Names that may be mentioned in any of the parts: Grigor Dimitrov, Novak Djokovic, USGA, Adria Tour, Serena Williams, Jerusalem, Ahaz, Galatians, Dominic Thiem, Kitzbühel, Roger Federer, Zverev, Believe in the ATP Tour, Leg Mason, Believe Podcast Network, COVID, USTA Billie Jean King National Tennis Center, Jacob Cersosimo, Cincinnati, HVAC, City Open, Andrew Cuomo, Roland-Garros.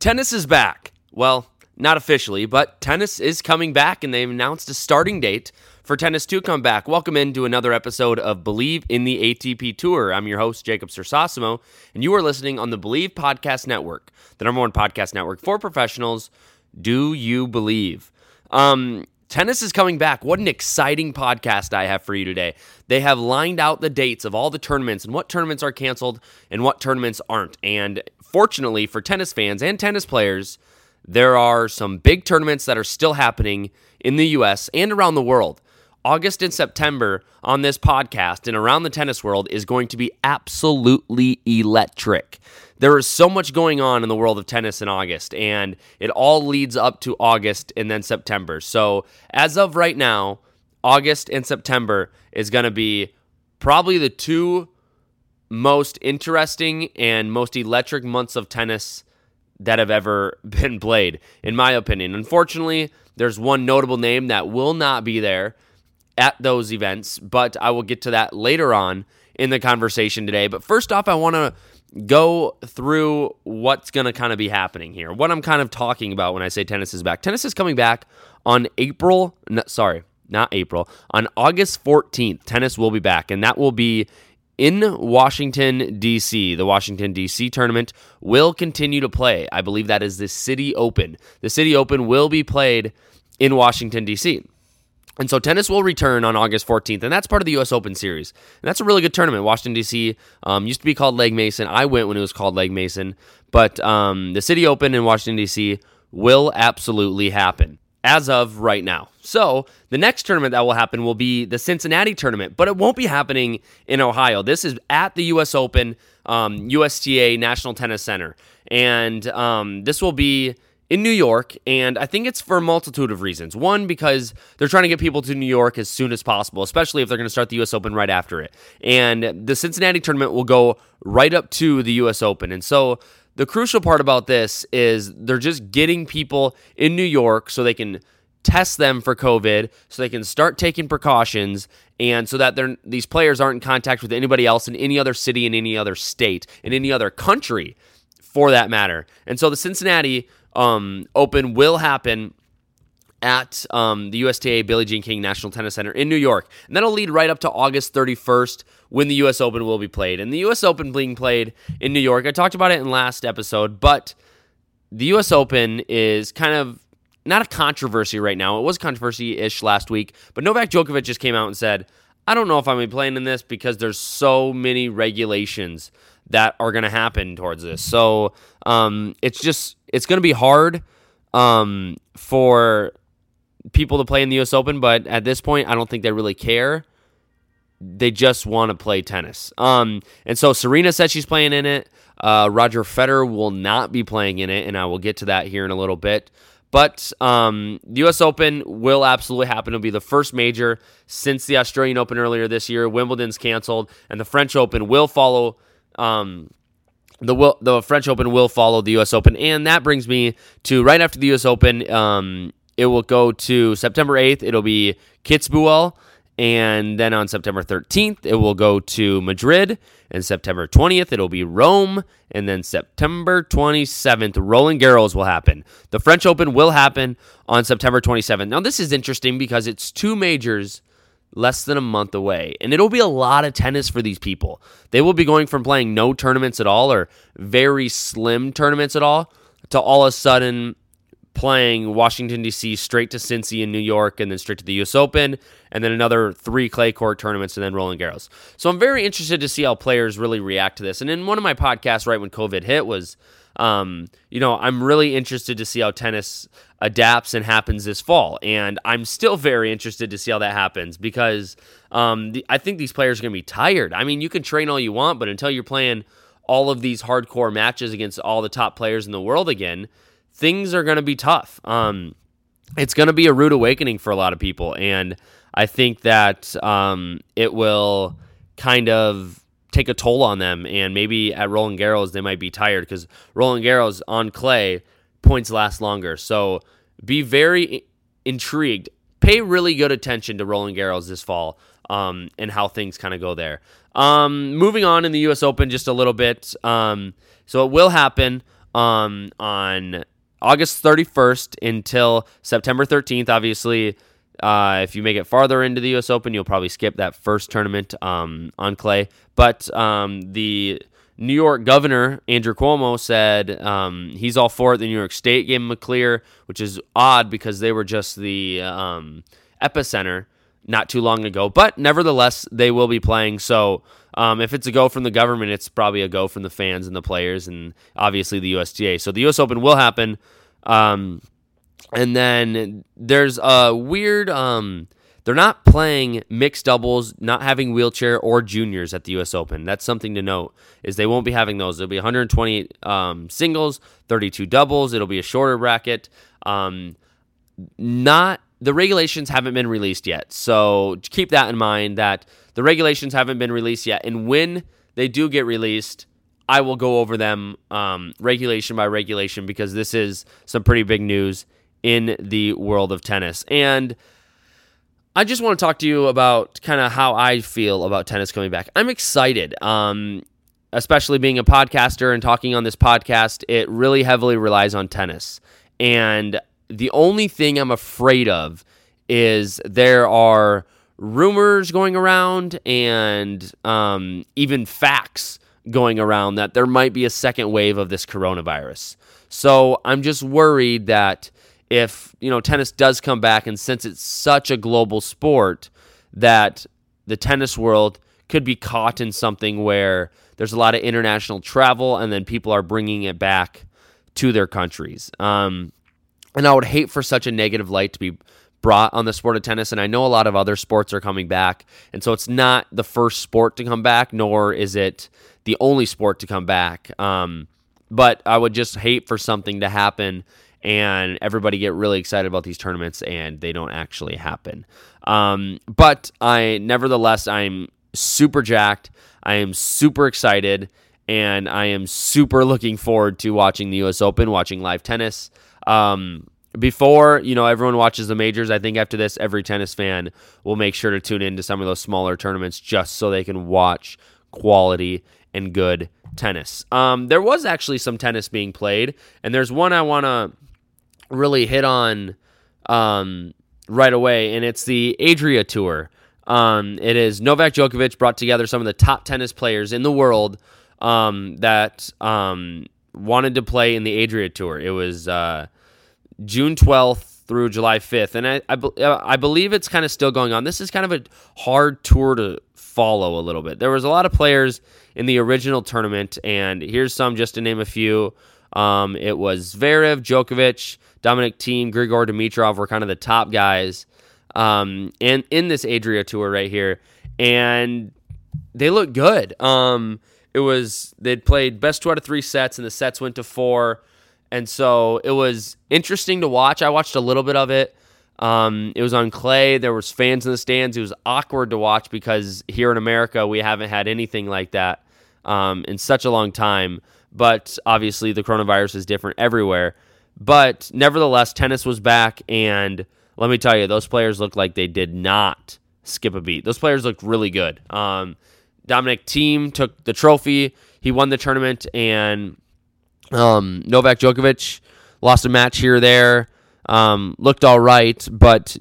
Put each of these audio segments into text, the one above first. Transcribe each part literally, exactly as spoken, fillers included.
Tennis is back. Well, not officially, but tennis is coming back, and they've announced a starting date for tennis to come back. Welcome into another episode of Believe in the A T P Tour. I'm your host, Jacob Cersosimo, and you are listening on the Believe Podcast Network, the number one podcast network for professionals. Do you believe? Um, tennis is coming back. What an exciting podcast I have for you today. They have lined out the dates of all the tournaments and what tournaments are canceled and what tournaments aren't. And fortunately for tennis fans and tennis players, there are some big tournaments that are still happening in the U S and around the world. August and September on this podcast and around the tennis world is going to be absolutely electric. There is so much going on in the world of tennis in August, and it all leads up to August and then September. So as of right now, August and September is going to be probably the two most interesting and most electric months of tennis that have ever been played, in my opinion. Unfortunately, there's one notable name that will not be there at those events, but I will get to that later on in the conversation today. But first off, I want to go through what's going to kind of be happening here, what I'm kind of talking about when I say tennis is back. Tennis is coming back on April, no, sorry, not April, on August fourteenth, tennis will be back, and that will be in Washington, D C. The Washington, D C tournament will continue to play. I believe that is the City Open. The City Open will be played in Washington, D C, and so tennis will return on August fourteenth, and that's part of the U S Open Series. And that's a really good tournament. Washington, D C um, used to be called Leg Mason. I went when it was called Leg Mason. But um, the City Open in Washington, D C will absolutely happen as of right now. So the next tournament that will happen will be the Cincinnati tournament, but it won't be happening in Ohio. This is at the U S Open, um, U S T A National Tennis Center. And um, this will be in New York, and I think it's for a multitude of reasons. One, because they're trying to get people to New York as soon as possible, especially if they're going to start the U S Open right after it. And the Cincinnati tournament will go right up to the U S Open. And so the crucial part about this is they're just getting people in New York so they can test them for COVID, so they can start taking precautions, and so that they're, these players aren't in contact with anybody else in any other city, in any other state, in any other country, for that matter. And so the Cincinnati Um, Open will happen at um, the U S T A Billie Jean King National Tennis Center in New York. And that'll lead right up to August thirty-first when the U S Open will be played. And the U S Open being played in New York, I talked about it in last episode, but the U S Open is kind of not a controversy right now. It was controversy-ish last week, but Novak Djokovic just came out and said, I don't know if I'm going to be playing in this because there's so many regulations that are going to happen towards this. So um, it's just, it's going to be hard um, for people to play in the U S Open, but at this point, I don't think they really care. They just want to play tennis. Um, and so Serena said she's playing in it. Uh, Roger Federer will not be playing in it, and I will get to that here in a little bit. But um, the U S Open will absolutely happen. It'll be the first major since the Australian Open earlier this year. Wimbledon's canceled, and the French Open will follow. Um, the the French Open will follow the U S Open, and that brings me to right after the U S Open. Um, it will go to September eighth. It'll be Kitzbühel, and then on September thirteenth, it will go to Madrid, and September twentieth, it'll be Rome, and then September twenty-seventh, Roland-Garros will happen. The French Open will happen on September twenty-seventh. Now, this is interesting because it's two majors less than a month away. And it'll be a lot of tennis for these people. They will be going from playing no tournaments at all or very slim tournaments at all to all of a sudden playing Washington, D C, straight to Cincy in New York, and then straight to the U S Open, and then another three clay court tournaments, and then Roland-Garros. So I'm very interested to see how players really react to this. And in one of my podcasts right when COVID hit was, um, you know, I'm really interested to see how tennis adapts and happens this fall. And I'm still very interested to see how that happens because um, the, I think these players are going to be tired. I mean, you can train all you want, but until you're playing all of these hardcore matches against all the top players in the world again, things are going to be tough. Um, it's going to be a rude awakening for a lot of people. And I think that um, it will kind of take a toll on them. And maybe at Roland-Garros, they might be tired because Roland-Garros on clay, points last longer. So be very intrigued. Pay really good attention to Roland-Garros this fall um, and how things kind of go there. Um, moving on in the U S Open just a little bit. Um, so it will happen um, on August thirty-first until September thirteenth. Obviously, uh, if you make it farther into the U S Open, you'll probably skip that first tournament um, on clay. But um, the New York Governor Andrew Cuomo said um, he's all for it. The New York State gave him a clear, which is odd because they were just the um, epicenter not too long ago. But nevertheless, they will be playing. So um, if it's a go from the government, it's probably a go from the fans and the players and obviously the U S G A. So the U S Open will happen. Um, and then there's a weird... Um, They're not playing mixed doubles, not having wheelchair or juniors at the U S Open. That's something to note, is they won't be having those. There'll be one hundred twenty um, singles, thirty-two doubles. It'll be a shorter bracket. Um, not the regulations haven't been released yet, so keep that in mind that the regulations haven't been released yet. And when they do get released, I will go over them um, regulation by regulation because this is some pretty big news in the world of tennis. And I just want to talk to you about kind of how I feel about tennis coming back. I'm excited, um, especially being a podcaster and talking on this podcast. It really heavily relies on tennis. And the only thing I'm afraid of is there are rumors going around and um, even facts going around that there might be a second wave of this coronavirus. So I'm just worried that if, you know, tennis does come back, and since it's such a global sport, that the tennis world could be caught in something where there's a lot of international travel and then people are bringing it back to their countries. Um, and I would hate for such a negative light to be brought on the sport of tennis. And I know a lot of other sports are coming back. And so it's not the first sport to come back, nor is it the only sport to come back. Um, but I would just hate for something to happen and everybody get really excited about these tournaments and they don't actually happen. Um, but I, nevertheless, I'm super jacked. I am super excited and I am super looking forward to watching the U S Open, watching live tennis. Um, before, you know, everyone watches the majors. I think after this, every tennis fan will make sure to tune in to some of those smaller tournaments just so they can watch quality and good tennis. Um, there was actually some tennis being played and there's one I want to really hit on um, right away, and it's the Adria Tour. Um, it is Novak Djokovic brought together some of the top tennis players in the world um, that um, wanted to play in the Adria Tour. It was uh, June twelfth through July fifth, and I I, be- I believe it's kind of still going on. This is kind of a hard tour to follow a little bit. There was a lot of players in the original tournament, and here's some just to name a few. Um, it was Zverev, Djokovic, Dominic Thiem, Grigor Dimitrov were kind of the top guys um, and in this Adria Tour right here, and they looked good. Um, it was they'd played best two out of three sets, and the sets went to four, and so it was interesting to watch. I watched a little bit of it. Um, it was on clay. There was fans in the stands. It was awkward to watch because here in America we haven't had anything like that um, in such a long time. But obviously the coronavirus is different everywhere. But nevertheless, tennis was back, and let me tell you, those players looked like they did not skip a beat. Those players looked really good. Um, Dominic Thiem took the trophy. He won the tournament, and um, Novak Djokovic lost a match here or there. Um, looked all right, but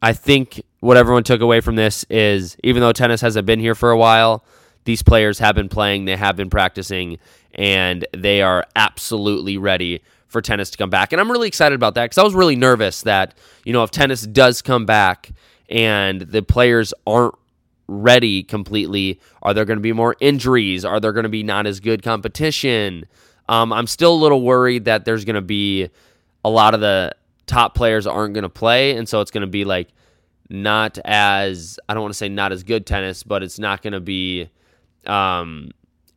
I think what everyone took away from this is, even though tennis hasn't been here for a while, these players have been playing, they have been practicing, and they are absolutely ready for tennis to come back. And I'm really excited about that, because I was really nervous that, you know, if tennis does come back and the players aren't ready completely, are there going to be more injuries? Are there going to be not as good competition? Um, I'm still a little worried that there's going to be a lot of the top players aren't going to play, and so it's going to be like not as, I don't want to say not as good tennis, but it's not going to be um,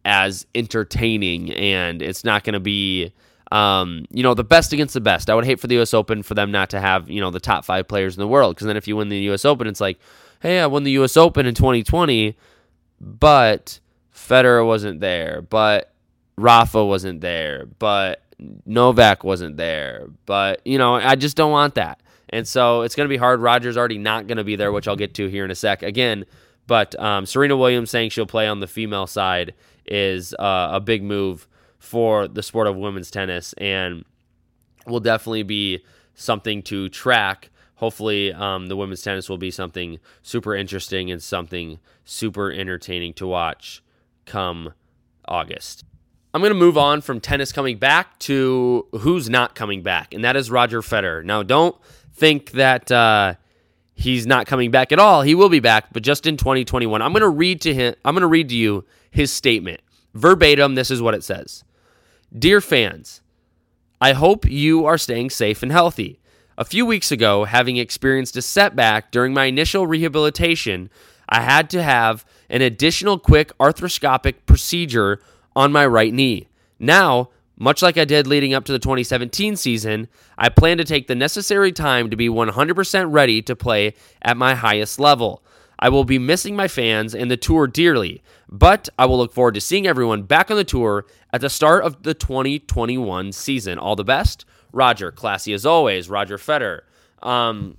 as entertaining, and it's not going to be, um, you know, the best against the best. I would hate for the U S Open for them not to have, you know, the top five players in the world, because then if you win the U S Open, it's like, hey, I won the U S Open in twenty twenty, but Federer wasn't there, but Rafa wasn't there, but Novak wasn't there, but, you know, I just don't want that. And so it's going to be hard. Roger's already not going to be there, which I'll get to here in a sec again. But um, Serena Williams saying she'll play on the female side is uh, a big move for the sport of women's tennis, and will definitely be something to track. Hopefully um, the women's tennis will be something super interesting and something super entertaining to watch come August. I'm going to move on from tennis coming back to who's not coming back, and that is Roger Federer. Now, don't think that uh, he's not coming back at all. He will be back, but just in twenty twenty-one. I'm going to read to him. I'm going to read to you his statement. Verbatim, this is what it says. Dear fans, I hope you are staying safe and healthy. A few weeks ago, having experienced a setback during my initial rehabilitation, I had to have an additional quick arthroscopic procedure on my right knee. Now, much like I did leading up to the twenty seventeen season, I plan to take the necessary time to be one hundred percent ready to play at my highest level. I will be missing my fans and the tour dearly, but I will look forward to seeing everyone back on the tour at the start of the twenty twenty-one season. All the best. Roger, classy as always, Roger Federer. Um,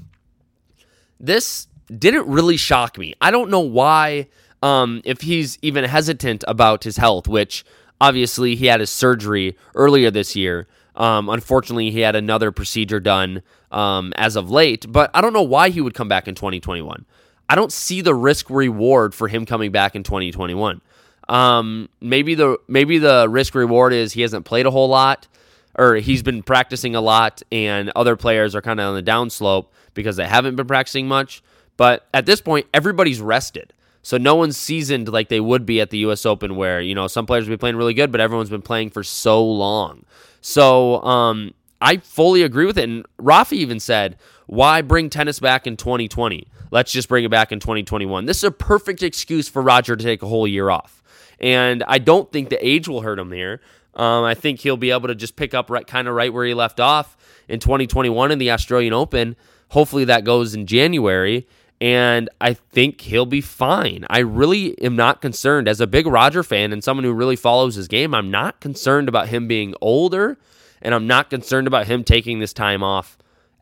this didn't really shock me. I don't know why, um, if he's even hesitant about his health, which obviously he had his surgery earlier this year. Um, unfortunately, he had another procedure done um, as of late, but I don't know why he would come back in twenty twenty-one. I don't see the risk reward for him coming back in twenty twenty-one. Um, maybe the maybe the risk reward is he hasn't played a whole lot, or he's been practicing a lot and other players are kind of on the downslope because they haven't been practicing much. But at this point, everybody's rested. So no one's seasoned like they would be at the U S Open, where, you know, some players will be playing really good, but everyone's been playing for so long. So um, I fully agree with it. And Rafa even said, why bring tennis back in twenty twenty? Let's just bring it back in twenty twenty-one. This is a perfect excuse for Roger to take a whole year off. And I don't think the age will hurt him here. Um, I think he'll be able to just pick up right, kind of right where he left off in twenty twenty-one in the Australian Open. Hopefully that goes in January, and I think he'll be fine. I really am not concerned. As a big Roger fan and someone who really follows his game, I'm not concerned about him being older, and I'm not concerned about him taking this time off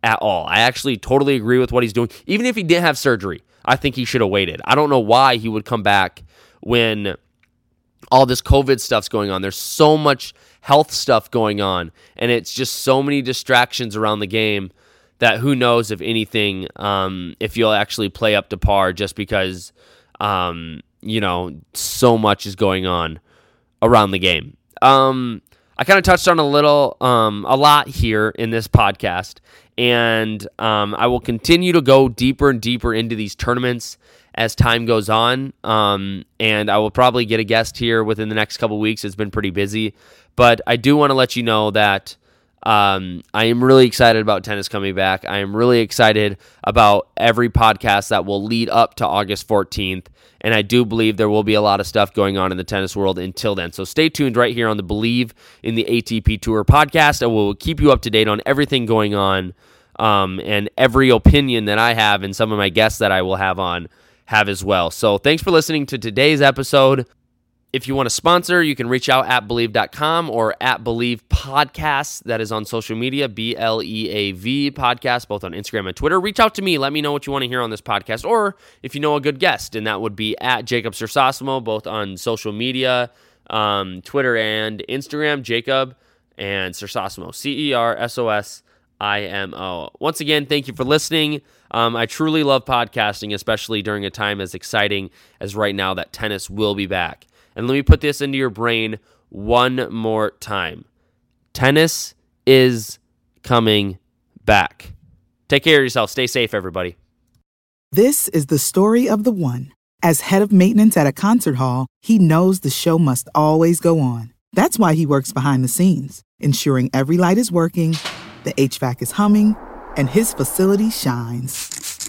at all. I actually totally agree with what he's doing. Even if he did have surgery, I think he should have waited. I don't know why he would come back when all this COVID stuff's going on. There's so much health stuff going on, and it's just so many distractions around the game that who knows if anything, um, if you'll actually play up to par, just because, um, you know, so much is going on around the game. Um, I kind of touched on a little, um, a lot here in this podcast, and um, I will continue to go deeper and deeper into these tournaments as time goes on, um, and I will probably get a guest here within the next couple weeks. It's been pretty busy, but I do want to let you know that um, I am really excited about tennis coming back. I am really excited about every podcast that will lead up to August fourteenth, and I do believe there will be a lot of stuff going on in the tennis world until then. So stay tuned right here on the Believe in the A T P Tour podcast, and we'll keep you up to date on everything going on um, and every opinion that I have and some of my guests that I will have on have as well. So thanks for listening to today's episode. If you want to sponsor, you can reach out at believe dot com or at Believe Podcast. That is on social media, B L E A V Podcast, both on Instagram and Twitter. Reach out to me. Let me know what you want to hear on this podcast, or if you know a good guest, and that would be at Jacob Cersosimo, both on social media, um, Twitter and Instagram, Jacob and Cersosimo, C E R S O S I M O. Once again, thank you for listening. Um, I truly love podcasting, especially during a time as exciting as right now that tennis will be back. And let me put this into your brain one more time. Tennis is coming back. Take care of yourself. Stay safe, everybody. This is the story of the one. As head of maintenance at a concert hall, he knows the show must always go on. That's why he works behind the scenes, ensuring every light is working, the H V A C is humming, and his facility shines.